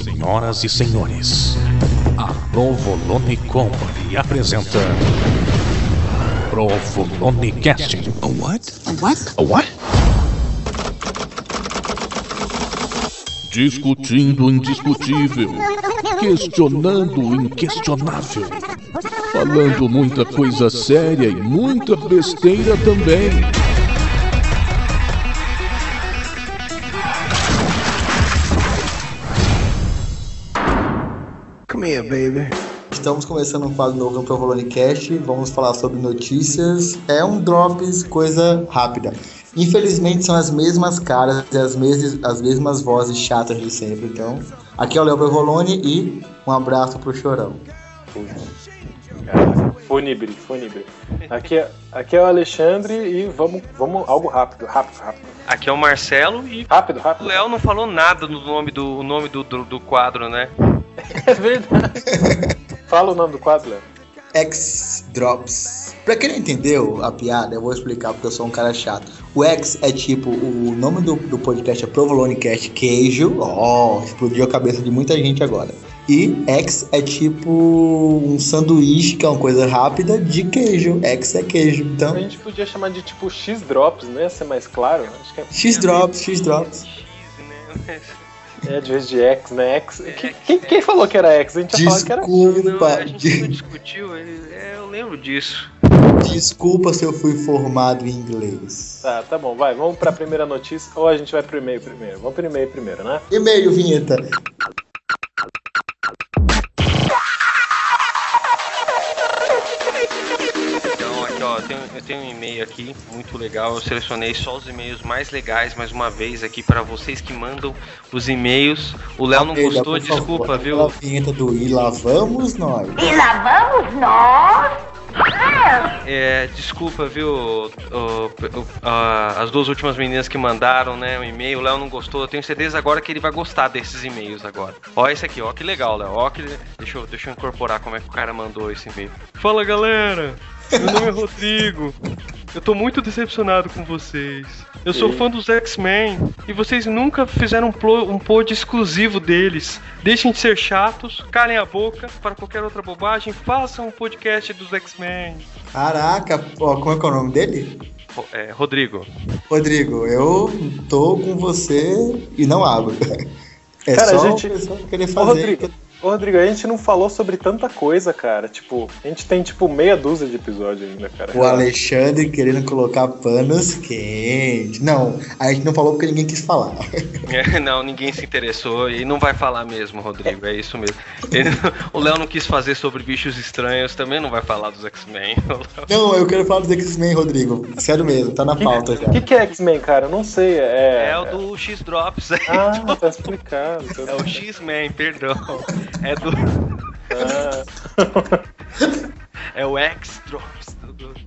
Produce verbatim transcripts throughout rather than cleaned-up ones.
Senhoras e senhores, a Provolone Company apresenta Provolonecast. A what? A what? A what? Discutindo o indiscutível, questionando o inquestionável, falando muita coisa séria e muita besteira também. Baby. Estamos começando um quadro novo no Provolonecast. Vamos falar sobre notícias. É um drops, coisa rápida. Infelizmente são as mesmas caras e as mesmas, as mesmas vozes chatas de sempre. Então, aqui é o Léo Provolone e um abraço pro Chorão. Funibre, funibre. Aqui é, aqui é o Alexandre e vamos, vamos algo rápido, rápido, rápido. Aqui é o Marcelo e rápido, rápido. O Léo não falou nada no nome do, nome do, do, do quadro, né? É verdade. Fala o nome do quadro, Léo. X-Drops. Pra quem não entendeu a piada, eu vou explicar porque eu sou um cara chato. O X é tipo, o nome do, do podcast é Provolonecast Queijo. Ó, oh, explodiu a cabeça de muita gente agora. E X é tipo um sanduíche, que é uma coisa rápida, de queijo. X é queijo, então... A gente podia chamar de tipo X-Drops, né? Ser mais claro. Acho que é... X-Drops, X-Drops. É, de vez de X, né? X. É, quem, quem, quem falou que era X? A gente já falou que era X. Não, a gente não discutiu, é, eu lembro disso. Desculpa se eu fui formado em inglês. Tá, tá bom, vai, vamos pra primeira notícia, ou a gente vai pro e-mail primeiro? Vamos pro e-mail primeiro, né? E-mail, vinheta. Eu tenho um e-mail aqui, muito legal. Eu selecionei só os e-mails mais legais, mais uma vez aqui, para vocês que mandam os e-mails. O Léo não gostou, desculpa, favor, viu? A vinheta do E lá vamos nós. E lá vamos nós? É, desculpa, viu? O, o, o, a, as duas últimas meninas que mandaram, né, um e-mail. O Léo não gostou. Eu tenho certeza agora que ele vai gostar desses e-mails agora. Ó, esse aqui, ó, que legal, Léo. Ó, que... Deixa eu, deixa eu incorporar como é que o cara mandou esse e-mail. Fala, galera! Meu nome é Rodrigo, eu tô muito decepcionado com vocês. Eu sou fã dos X-Men e vocês nunca fizeram um, plo, um pod exclusivo deles. Deixem de ser chatos, calem a boca para qualquer outra bobagem, façam um podcast dos X-Men. Caraca, ó, como é que é o nome dele? É, Rodrigo. Rodrigo, eu tô com você e não abro. É cara, só a gente... o que querer fazer... Ô, Rodrigo. Que... Ô, Rodrigo, a gente não falou sobre tanta coisa, cara. Tipo, a gente tem, tipo, meia dúzia de episódio ainda, cara. O Alexandre querendo colocar panos quentes. Não, a gente não falou porque ninguém quis falar. É, não, ninguém se interessou e não vai falar mesmo, Rodrigo. É isso mesmo. Ele, o Léo não quis fazer sobre bichos estranhos, também não vai falar dos X-Men. Não, eu quero falar dos X-Men, Rodrigo. Sério mesmo, tá na que, pauta já. O que, que é X-Men, cara? Eu não sei. É, é o do X-Drops aí. Ah, do... tá explicado. Tá... É o X-Men, perdão. É do... Ah. É o X-Drops.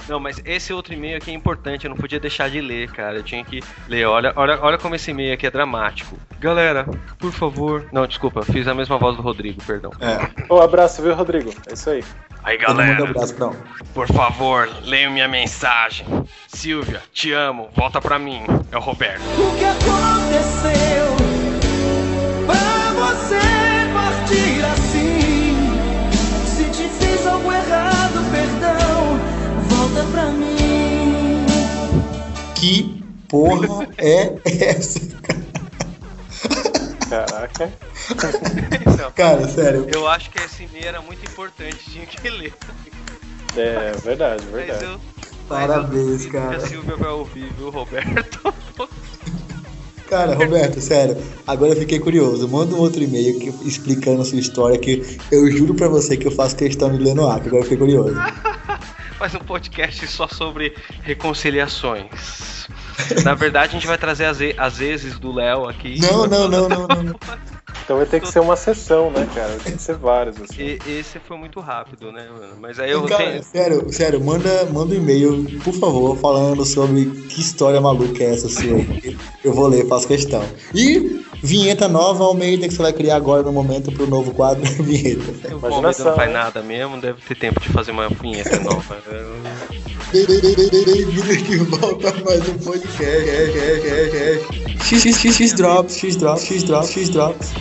Não, mas esse outro e-mail aqui é importante, eu não podia deixar de ler, cara. Eu tinha que ler, olha, olha, olha como esse e-mail aqui é dramático. Galera, por favor... Não, desculpa, fiz a mesma voz do Rodrigo, perdão. É. Oh, abraço, viu, Rodrigo? É isso aí. Aí, galera, abraço, por favor, leiam minha mensagem. Silvia, te amo, volta pra mim. É o Roberto. O que aconteceu pra você? Tira assim, se te fiz algo errado, perdão, volta pra mim. Que porra é essa? Caraca. Não, cara, sério. Eu acho que esse e-mail era muito importante, tinha que ler. É, verdade, verdade. Eu, Parabéns, eu, cara. A Silvia vai ouvir, viu, Roberto? Cara, Roberto, sério, agora eu fiquei curioso. Manda um outro e-mail que, explicando a sua história, que eu juro pra você que eu faço questão de ler no ar, agora eu fiquei curioso. Faz um podcast só sobre reconciliações. Na verdade, a gente vai trazer as, e- as exes do Léo aqui. Não, não, não, não, não, não. Então vai ter que ser uma sessão, né, cara? Vai ter que ser várias. Assim. E, esse foi muito rápido, né, mano? Mas aí eu vou ter... Sério, sério, manda, manda um e-mail, por favor, falando sobre que história maluca é essa sua. Eu vou ler, faço questão. E vinheta nova, ao meio que você vai criar agora no momento pro novo quadro da vinheta. O Palmeira não faz nada mesmo, deve ter tempo de fazer uma vinheta nova. Volta mais um podcast. X, X, X, Drops, X, Drops, X, Drops, X, Drops.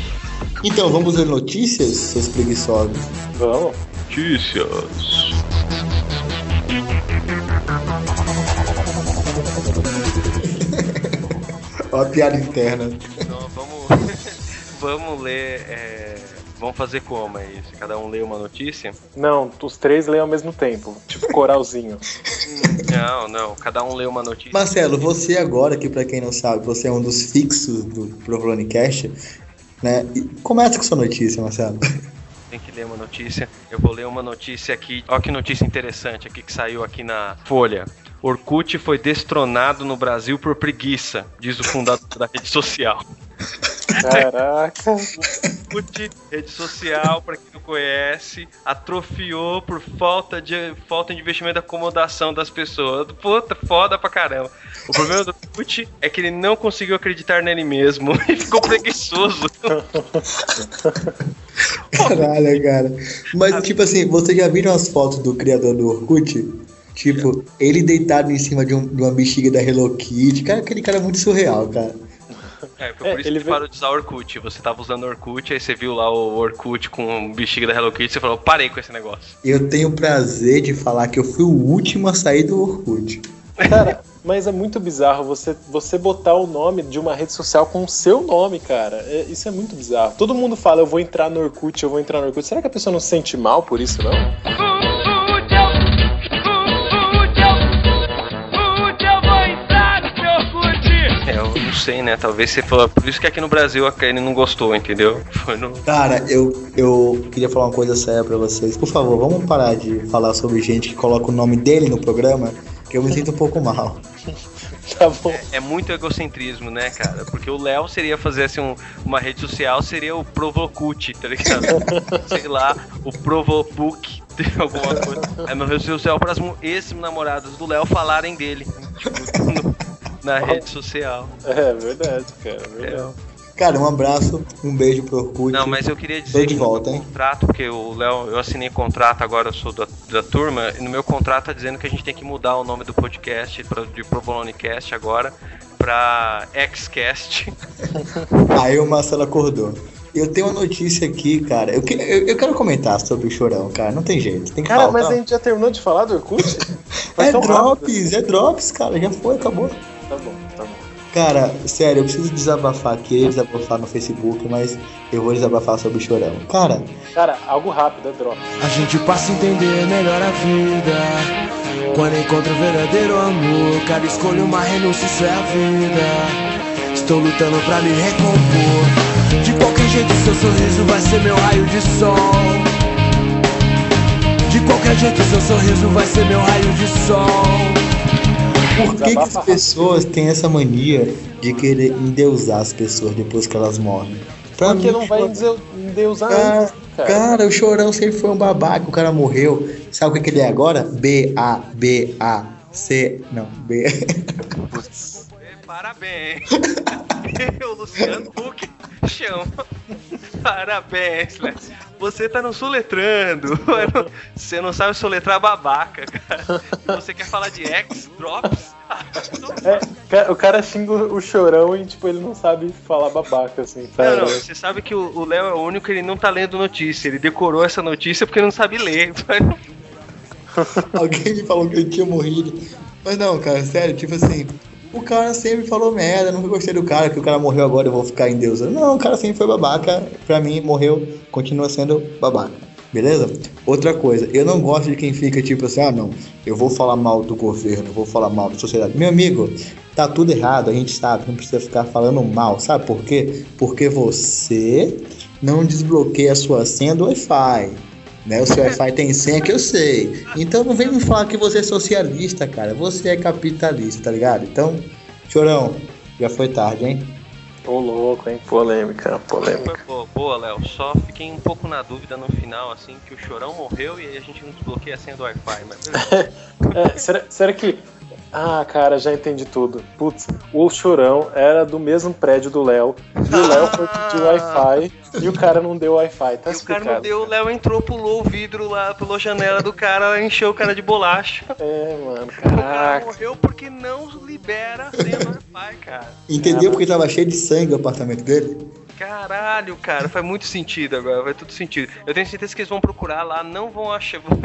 Então, vamos ver notícias, seus preguiçosos? Vamos. Notícias. Olha a piada interna. Então, vamos... Vamos ler... É... Vamos fazer como aí? Se cada um lê uma notícia? Não, os três leem ao mesmo tempo. Tipo coralzinho. Não, não. Cada um lê uma notícia. Marcelo, você agora, que pra quem não sabe, você é um dos fixos do Provolonecast, né? E começa com sua notícia, Marcelo. Tem que ler uma notícia. Eu vou ler uma notícia aqui. Olha que notícia interessante aqui que saiu aqui na Folha. Orkut foi destronado no Brasil por preguiça, diz o fundador da rede social. Caraca. Orkut, rede social, pra quem não conhece, atrofiou por falta de, falta de investimento e acomodação das pessoas. Puta, foda pra caramba. O problema do Orkut é que ele não conseguiu acreditar nele mesmo e ficou preguiçoso. Caralho, cara. Mas, tipo assim, vocês já viram as fotos do criador do Orkut? Tipo, ele deitado em cima de, um, de uma bexiga da Hello Kitty. Cara, aquele cara é muito surreal, cara. É, foi por é, isso que veio... parou de usar Orkut. Você tava usando Orkut, aí você viu lá o Orkut com o bexiga da Hello Kitty, você falou, parei com esse negócio. Eu tenho o prazer de falar que eu fui o último a sair do Orkut. Cara, mas é muito bizarro você, você botar o nome de uma rede social com o seu nome, cara. É, isso é muito bizarro. Todo mundo fala, eu vou entrar no Orkut, eu vou entrar no Orkut. Será que a pessoa não se sente mal por isso, não? Sei, né? Talvez você falou, por isso que aqui no Brasil a Karen não gostou, entendeu? Foi no... Cara, eu, eu queria falar uma coisa séria pra vocês. Por favor, vamos parar de falar sobre gente que coloca o nome dele no programa, que eu me sinto um pouco mal. Tá bom. É, é muito egocentrismo, né, cara? Porque o Léo seria fazer assim, um, uma rede social, seria o Provocute, tá ligado? Sei lá, o Provobook, alguma coisa. É meu rede social para as ex-namoradas do Léo falarem dele. Tipo, no... Na rede social. É verdade, cara. É verdade. Cara, um abraço, um beijo pro Orkut. Não, mas eu queria dizer que volta, no meu contrato, porque o Léo, eu assinei contrato agora, eu sou da, da turma, e no meu contrato tá dizendo que a gente tem que mudar o nome do podcast pra, de Provolonecast agora pra Xcast. Aí o Marcelo acordou. Eu tenho uma notícia aqui, cara. Eu, que, eu, eu quero comentar sobre o Chorão, cara. Não tem jeito. Tem que cara, falar, mas tá? A gente já terminou de falar do Orkut? É drops, é drops, cara. Já foi, acabou. Tá bom, tá bom. Cara, sério, eu preciso desabafar aqui, eu desabafar no Facebook, mas eu vou desabafar sobre o Chorão. Cara... Cara, algo rápido, é droga. A gente passa a entender melhor a vida, quando encontro o verdadeiro amor, cara, escolho uma renúncia, isso é a vida, estou lutando pra me recompor, de qualquer jeito seu sorriso vai ser meu raio de sol, de qualquer jeito seu sorriso vai ser meu raio de sol. Por que, que as pessoas têm essa mania de querer endeusar as pessoas depois que elas morrem? Pra Porque mim, não vai endeusar cara, antes, cara. Cara, o Chorão sempre foi um babaca, o cara morreu. Sabe o que, que ele é agora? B A B A C... Não, B... Parabéns. Eu, Luciano Huck, chama. Parabéns, Léo. Você tá não soletrando. Você não sabe soletrar babaca, cara. Você quer falar de X-Drops? É, o cara xinga o Chorão e, tipo, ele não sabe falar babaca, assim. Cara. Não, não, você sabe que o Léo é o único que ele não tá lendo notícia. Ele decorou essa notícia porque ele não sabe ler. Alguém me falou que ele tinha morrido. Mas não, cara, sério, tipo assim... O cara sempre falou merda, nunca gostei do cara, que o cara morreu agora, eu vou ficar em Deus. Não, o cara sempre foi babaca, pra mim morreu, continua sendo babaca, beleza? Outra coisa, eu não gosto de quem fica tipo assim, ah não, eu vou falar mal do governo, eu vou falar mal da sociedade. Meu amigo, tá tudo errado, a gente sabe, não precisa ficar falando mal, sabe por quê? Porque você não desbloqueia a sua senha do Wi-Fi. Né? O seu Wi-Fi tem senha que eu sei. Então não vem me falar que você é socialista, cara. Você é capitalista, tá ligado? Então, Chorão, já foi tarde, hein? Ô louco, hein? Polêmica, polêmica. Boa, boa, Léo. Só fiquei um pouco na dúvida no final, assim, que o Chorão morreu e aí a gente não desbloqueia a senha do Wi-Fi, mas... é, será, será que... Ah, cara, já entendi tudo. Putz, o Chorão era do mesmo prédio do Léo. E o Léo foi pedir Wi-Fi e o cara não deu Wi-Fi. Tá e explicado. O cara não deu, o Léo entrou, pulou o vidro lá, pulou a janela do cara, encheu o cara de bolacha. É, mano, caraca. O cara morreu porque não libera sem Wi-Fi, cara. Entendeu? Porque tava cheio de sangue o apartamento dele. Caralho, cara, faz muito sentido agora, faz todo sentido. Eu tenho certeza que eles vão procurar lá, não vão achar, vão,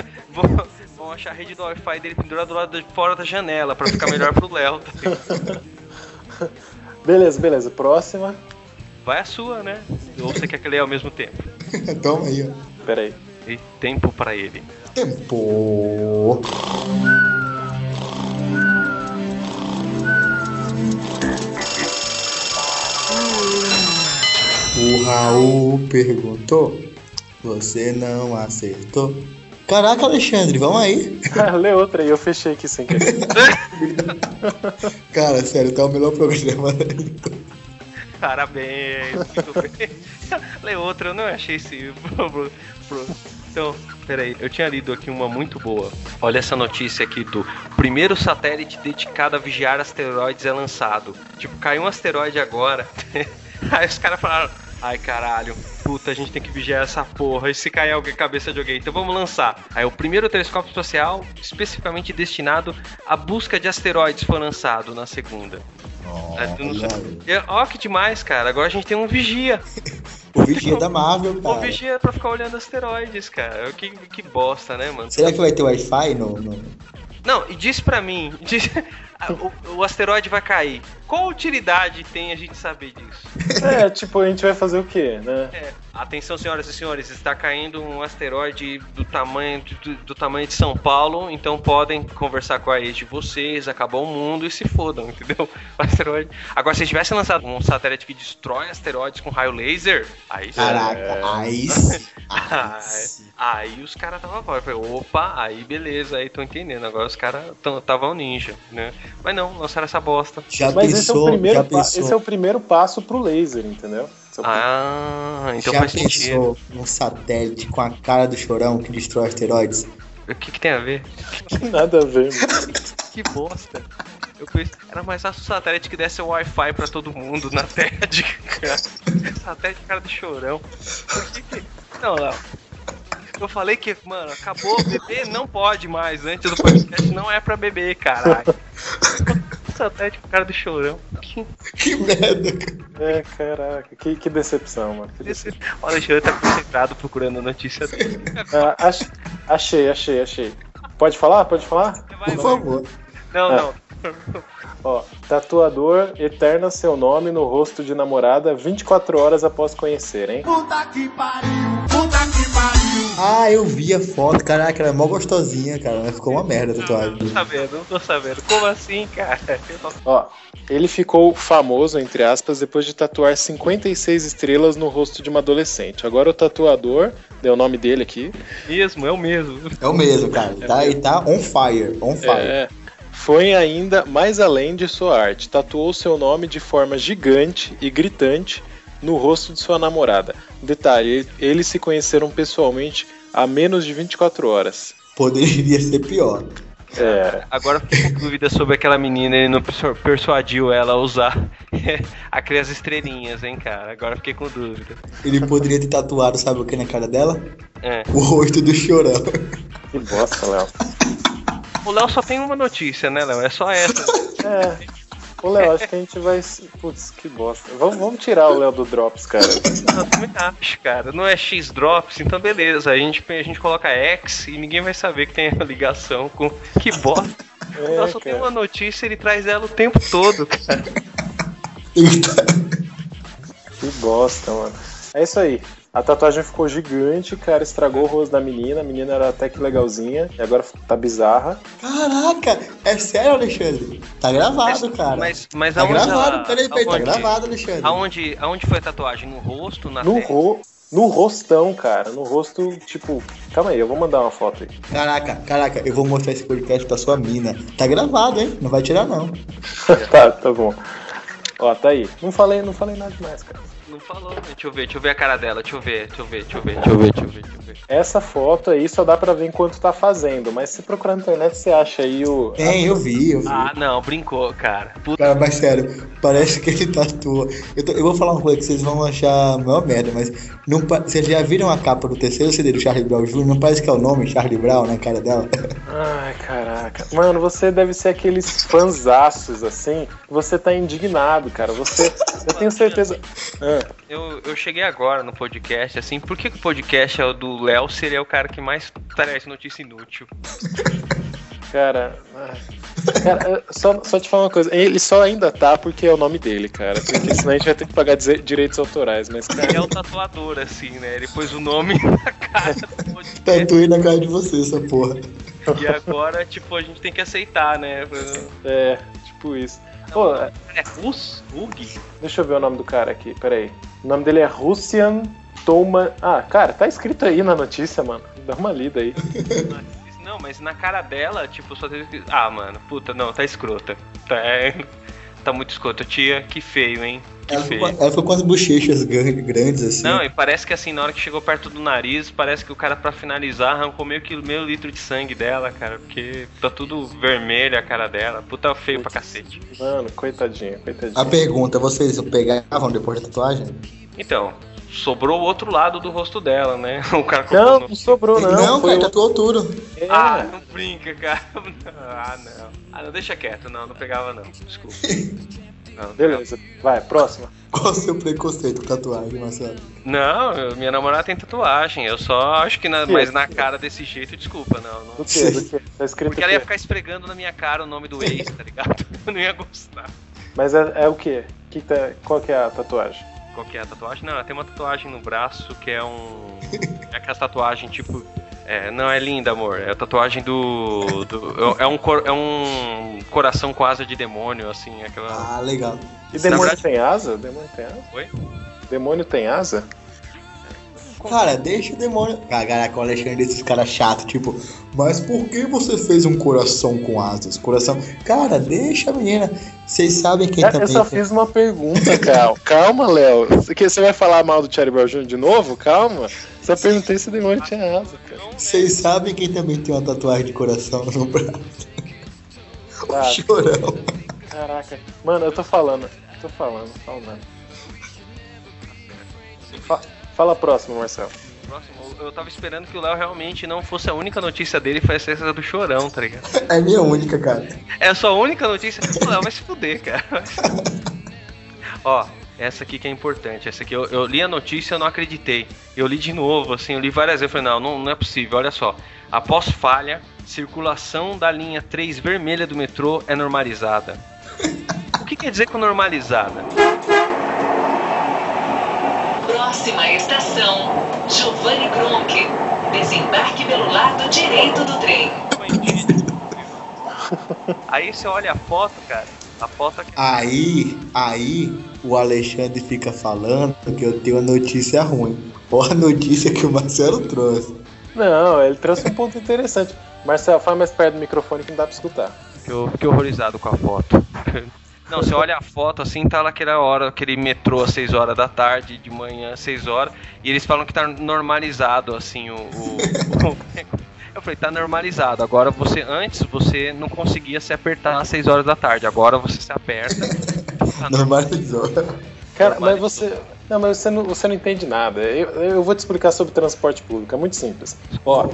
vão achar a rede do Wi-Fi dele pendurada do lado de fora da janela, pra ficar melhor pro Léo. Tá? Beleza, beleza, próxima. Vai a sua, né? Ou você quer que leia ao mesmo tempo? Toma aí, ó. Pera aí. E tempo pra ele. Tempo... O Raul perguntou, você não acertou? Caraca, Alexandre, vamos aí. Ah, lê outra aí, eu fechei aqui sem querer. Cara, sério, tá o melhor programa. Parabéns, muito bem. Lê outra, eu não achei esse... Então, peraí, eu tinha lido aqui uma muito boa. Olha essa notícia aqui do primeiro satélite dedicado a vigiar asteroides é lançado. Tipo, caiu um asteroide agora. Aí os caras falaram, ai caralho, puta, a gente tem que vigiar essa porra, e se cair alguém, cabeça de alguém, então vamos lançar. Aí o primeiro telescópio espacial, especificamente destinado à busca de asteroides, foi lançado na segunda. Oh, é, ó que demais, cara, agora a gente tem um vigia. O vigia da Marvel, cara. O vigia é pra ficar olhando asteroides, cara, que, que bosta, né, mano? Será que vai ter Wi-Fi no... no... Não, e diz pra mim, diz, o, o asteroide vai cair. Qual utilidade tem a gente saber disso? É, tipo, a gente vai fazer o quê, né? É, atenção, senhoras e senhores, está caindo um asteroide do tamanho, do, do tamanho de São Paulo, então podem conversar com a ex de vocês, acabou o mundo e se fodam, entendeu? O asteroide... Agora, se tivesse lançado um satélite que destrói asteroides com raio laser, aí... Caraca, é... aí sim, aí, sim. aí, aí os caras estavam falando, opa, aí beleza, aí tô entendendo, agora os caras estavam ninja, né? Mas não, lançaram essa bosta. Já Mas pensou, esse, é o pa- esse é o primeiro passo pro laser, entendeu? É ah, então já faz sentido. Um satélite com a cara do Chorão que destrói asteroides. O que, que tem a ver? Nada a ver, mano. Que bosta. Eu pensei, era mais fácil o satélite que desse o Wi-Fi pra todo mundo na Terra de cara. Satélite cara do Chorão. Por que que... Não, Léo. Eu falei que, mano, acabou, beber não pode mais. Antes do podcast não é pra beber, caralho. Satélite com cara do Chorão. Que, que merda, cara. É, caraca, que, que decepção, mano. Que decepção. Olha, o Chorão tá concentrado procurando a notícia dele. Ah, ach... Achei, achei, achei. Pode falar? Pode falar? Vai, Por vai. favor. Não, ah. não. Ó, tatuador eterna seu nome no rosto de namorada vinte e quatro horas após conhecer, hein? Puta que pariu, puta que pariu. Ah, eu vi a foto, caraca, ela é mó gostosinha, cara, ficou uma merda a tatuagem. Não tô sabendo, não tô sabendo, como assim, cara? Não... Ó, ele ficou famoso, entre aspas, depois de tatuar cinquenta e seis estrelas no rosto de uma adolescente. Agora o tatuador, deu o nome dele aqui. Mesmo, é o mesmo. É o mesmo, cara, é tá, mesmo. E tá on fire, on fire. É. Foi ainda mais além de sua arte, tatuou seu nome de forma gigante e gritante no rosto de sua namorada. Detalhe, eles se conheceram pessoalmente há menos de vinte e quatro horas. Poderia ser pior. É. Agora fiquei com dúvida sobre aquela menina, ele não persuadiu ela a usar aquelas estrelinhas, hein, cara? Agora fiquei com dúvida. Ele poderia ter tatuado, sabe o que na cara dela? É. O rosto do Chorão. Que bosta, Léo. O Léo só tem uma notícia, né, Léo? É só essa. É. Ô, Léo, acho que a gente vai... Putz, que bosta. Vamos, vamos tirar o Léo do Drops, cara. Não, eu também acho, cara. Não é X-Drops, então beleza. A gente, a gente coloca X e ninguém vai saber que tem a ligação com... Que bosta. É, Nossa, só tem uma notícia e ele traz ela o tempo todo, cara. Que bosta, mano. É isso aí. A tatuagem ficou gigante, cara, estragou o rosto da menina. A menina era até que legalzinha e agora tá bizarra. Caraca, é sério, Alexandre? Tá gravado, mas, cara. Mas, mas tá aonde gravado, ela... peraí, peraí, aonde... tá gravado, Alexandre. Aonde, aonde foi a tatuagem? No rosto? Na no, ro... no rostão, cara. No rosto, tipo... Calma aí, eu vou mandar uma foto aí. Caraca, caraca, eu vou mostrar esse podcast pra sua mina. Tá gravado, hein? Não vai tirar, não. Tá, tá bom. Ó, tá aí. Não falei, não falei nada demais, cara. Não falou, né? Deixa eu ver, deixa eu ver a cara dela, deixa eu ver, deixa eu ver, deixa eu ver, deixa eu ver, deixa eu ver, deixa eu ver. Essa foto aí só dá pra ver enquanto tá fazendo, mas se procurar na internet você acha aí o... Tem, eu vi, eu vi. Ah, não, brincou, cara. Puta... Cara, mas sério, parece que ele tatua. Eu, tô... eu vou falar uma coisa que vocês vão achar a maior merda, mas... Não pa... Vocês já viram a capa do terceiro C D do Charlie Brown Júnior? Não parece que é o nome Charlie Brown na cara dela? Ai, caraca. Mano, você deve ser aqueles fanzaços, assim, você tá indignado, cara. Você... Eu tenho certeza... Ah. Eu, eu cheguei agora no podcast, assim, por que o podcast é o do Léo, seria o cara que mais traz notícia inútil? Cara, cara só, só te falar uma coisa, ele só ainda tá porque é o nome dele, cara, porque senão a gente vai ter que pagar direitos autorais, mas cara... Ele é o tatuador, assim, né, ele pôs o nome na cara do podcast. Tatuei na cara de você, essa porra. E agora, tipo, a gente tem que aceitar, né? É, tipo isso. Pô, é Rus? Hug? Deixa eu ver o nome do cara aqui, peraí. O nome dele é Russian Toman. Ah, cara, tá escrito aí na notícia, mano. Dá uma lida aí. Não, mas na cara dela, tipo, só teve que... Ah, mano, puta, não, tá escrota. Tá, tá muito escrota. Tia, que feio, hein? Que ela, feio. Ficou, ela ficou com as bochechas grandes, assim. Não, e parece que assim, na hora que chegou perto do nariz, parece que o cara, pra finalizar, arrancou meio que meio litro de sangue dela, cara. Porque tá tudo vermelho a cara dela. Puta, feio pra cacete. Mano, coitadinha, coitadinha. A pergunta, vocês pegavam depois da tatuagem? Então... Sobrou o outro lado do rosto dela, né? O cara não, não sobrou, não. Não, foi... cara, tatuou tudo. É. Ah, não brinca, cara. Ah, não. Ah, não, deixa quieto. Não, não pegava, não. Desculpa. Não, beleza. Não. Vai, próxima. Qual o seu preconceito com tatuagem, Marcelo? Não, minha namorada tem tatuagem. Eu só acho que, na... que mas que? Na cara desse jeito, desculpa, não. não... Do quê? Do quê? Tá escrito Porque ela ia ficar esfregando na minha cara o nome do ex, tá ligado? Eu não ia gostar. Mas é, é o quê? Que tá... Qual que é a tatuagem? Qual que é a tatuagem? Não, ela tem uma tatuagem no braço que é um... É aquela tatuagem, tipo... É, não, é linda, amor. É a tatuagem do... do é, um cor, é um coração com asa de demônio, assim, aquela... Ah, legal. E demônio verdade... tem asa? Demônio tem asa? Oi? Demônio tem asa? Cara, deixa o demônio... Caraca, o Alexandre, esses caras chatos, tipo... Mas por que você fez um coração com asas? Coração... Cara, deixa a menina... Vocês sabem quem eu, também... Eu só tem... fiz uma pergunta, Cal. Calma, Léo. Você vai falar mal do Charlie Brown Júnior de novo? Calma. Só perguntei se o demônio tinha asa, cara. Vocês sabem quem também tem uma tatuagem de coração no braço? O Chorão. Caraca. Mano, eu tô falando. Eu tô falando, falando. Fala. Fala a próxima, Marcelo. Próximo. Eu tava esperando que o Léo realmente não fosse a única notícia dele, foi essa do Chorão, tá ligado? É minha única, cara. É a sua única notícia? O Léo vai se fuder, cara. Ó, essa aqui que é importante. Essa aqui, eu, eu li a notícia e eu não acreditei. Eu li de novo, assim, eu li várias vezes. Eu falei, não, não, não é possível, olha só. Após falha, circulação da linha três vermelha do metrô é normalizada. O que quer dizer com normalizada? Próxima estação, Giovanni Gronk, desembarque pelo lado direito do trem. Aí você olha a foto, cara, a foto aqui. Aí, aí, o Alexandre fica falando que eu tenho a notícia ruim. Olha a notícia que o Marcelo trouxe. Não, ele trouxe um ponto interessante. Marcelo, fala mais perto do microfone que não dá pra escutar. Eu fiquei horrorizado com a foto. Não, você olha a foto assim, tá lá aquela hora, aquele metrô às seis horas da tarde, de manhã às seis horas, e eles falam que tá normalizado, assim, o... o, o... Eu falei, tá normalizado, agora você, antes você não conseguia se apertar às seis horas da tarde, agora você se aperta. Tá normalizou. Cara, normalizou. Mas você... Não, mas você não, você não entende nada, eu, eu vou te explicar sobre transporte público, é muito simples. Ó,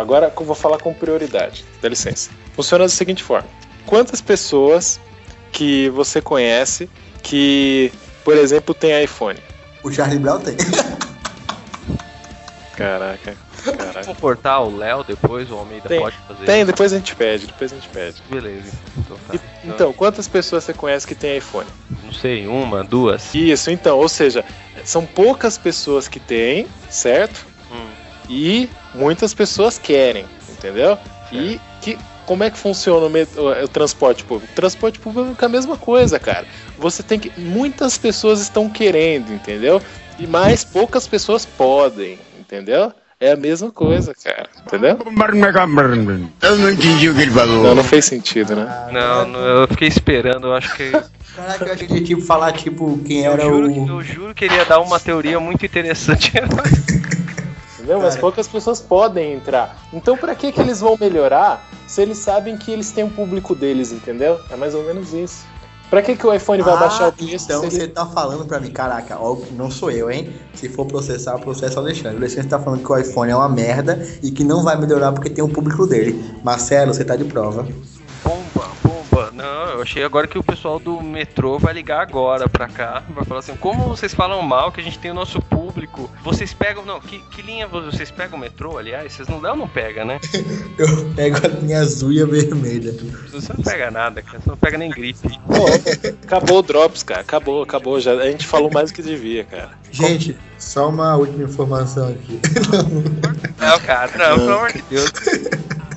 agora eu vou falar com prioridade, dá licença. Funciona da seguinte forma, quantas pessoas... que você conhece, que, por exemplo, tem iPhone. O Charlie Brown tem. Caraca, caraca. Vou cortar o Léo depois, o Almeida tem, pode fazer. Tem, depois a gente pede, depois a gente pede. Beleza. Então, tá. e, então quantas pessoas você conhece que tem iPhone? Não sei, uma, duas? Isso, então, ou seja, são poucas pessoas que têm, certo? Hum. E muitas pessoas querem, entendeu? Certo. E que... Como é que funciona o, met- o transporte público? O transporte público é a mesma coisa, cara. Você tem que... Muitas pessoas estão querendo, entendeu? E mais poucas pessoas podem, entendeu? É a mesma coisa, cara. Entendeu? Eu não entendi o que ele falou. Não, não fez sentido, né? Ah, não, não, eu fiquei esperando, eu acho que... Caraca, eu achei que tipo, falar, tipo, quem era eu juro, o... Eu juro que ele ia dar uma teoria muito interessante. Entendeu? Mas poucas pessoas podem entrar. Então, pra que que eles vão melhorar... Se eles sabem que eles têm um público deles, entendeu? É mais ou menos isso. Pra que que o iPhone vai ah, baixar o preço? Então você ele... tá falando pra mim, caraca, ó, não sou eu, hein? Se for processar, processa o Alexandre. O Alexandre tá falando que o iPhone é uma merda e que não vai melhorar porque tem um público dele. Marcelo, você tá de prova. Bomba, bomba. Não, eu achei agora que o pessoal do metrô vai ligar agora pra cá, vai falar assim, como vocês falam mal que a gente tem o nosso público, vocês pegam, não, que, que linha vocês pegam o metrô, aliás, vocês não dão ou não pegam, né? Eu pego a linha azul e a vermelha. Você não pega nada, cara, você não pega nem gripe. Pô, acabou o Drops, cara, acabou, acabou, já, a gente falou mais do que devia, cara. Gente, como... só uma última informação aqui. Não, não cara, não, não, pelo amor de Deus.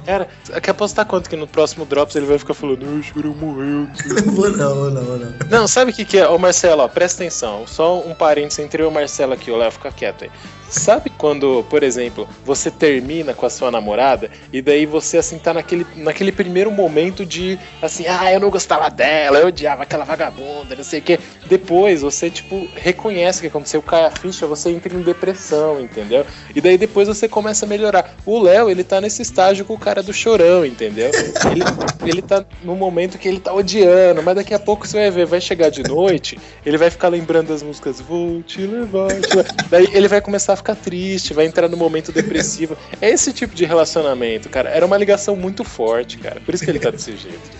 Cara, quer apostar quanto que no próximo Drops ele vai ficar falando, eu juro, morreu. Não, não, não, não. Não, sabe o que que é? Ô Marcelo, ó, presta atenção. Só um parênteses entre eu e o Marcelo aqui, o Léo, fica quieto aí. Sabe quando, por exemplo, você termina com a sua namorada e daí você, assim, tá naquele, naquele primeiro momento de, assim, ah, eu não gostava dela, eu odiava aquela vagabunda, não sei o quê. Depois você, tipo, reconhece o que aconteceu, cai a ficha, você entra em depressão, entendeu? E daí depois você começa a melhorar. O Léo, ele tá nesse estágio com o cara do Chorão, entendeu? Ele, ele tá no momento que ele tá odiando, mas daqui a pouco você vai ver, vai chegar de noite, ele vai ficar lembrando das músicas, vou te levar, te levar. Daí ele vai começar a ficar triste, vai entrar no momento depressivo. É esse tipo de relacionamento, cara. Era uma ligação muito forte, cara. Por isso que ele tá desse jeito.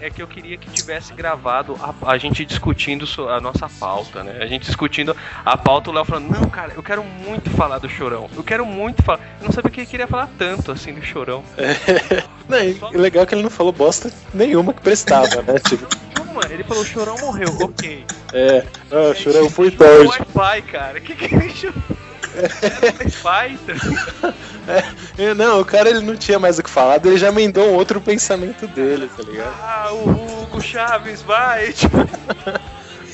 É que eu queria que tivesse gravado a, a gente discutindo a nossa pauta, né? A gente discutindo a pauta, o Léo falando, não, cara, eu quero muito falar do Chorão. Eu quero muito falar. Eu não sabia que ele queria falar tanto, assim, do Chorão. É. Não, e só... legal que ele não falou bosta nenhuma que prestava, né? Tipo... Mano, ele falou, o Chorão morreu, ok. É, ah, o Chorão foi tarde. O Wi-Fi, cara, o que que ele chorou? É, não, o cara ele não tinha mais o que falar, ele já emendou um outro pensamento dele, tá ligado? Ah, o Hugo Chávez vai!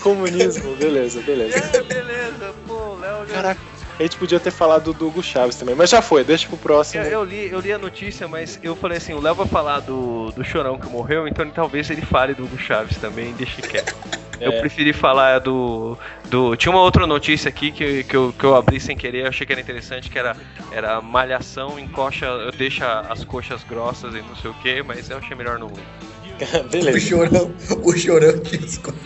Comunismo, beleza, beleza. É, beleza, pô, Léo. Caraca. A gente podia ter falado do Hugo Chávez também, mas já foi, deixa pro próximo. Eu, eu, li, eu li a notícia, mas eu falei assim, o Léo vai falar do, do Chorão que morreu, então talvez ele fale do Hugo Chávez também, deixa quieto. É. Eu preferi falar do, do... Tinha uma outra notícia aqui que, que, eu, que eu abri sem querer, achei que era interessante, que era, era malhação, encoxa, deixa as coxas grossas e não sei o que, mas eu achei melhor não ler. Beleza. O Chorão, o Chorão que escolheu.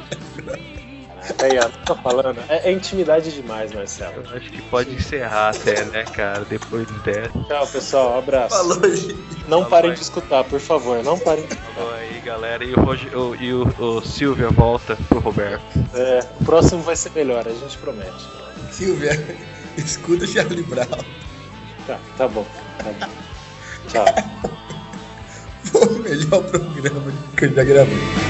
Aí, ó, tô falando. É, é intimidade demais, Marcelo. Eu acho que pode encerrar até, né, cara? Depois dessa. Tchau, pessoal. Um abraço. Falou, gente. Não Falou, parem aí. de escutar, por favor. Não parem de escutar. Falou aí, galera. E o, Roger, o, e o, o Silvia volta pro Roberto. É, o próximo vai ser melhor, a gente promete. Silvia, escuta o Charlie Brown. Tá, tá bom. Tá bom. Tchau. Foi o melhor programa que eu já gravei.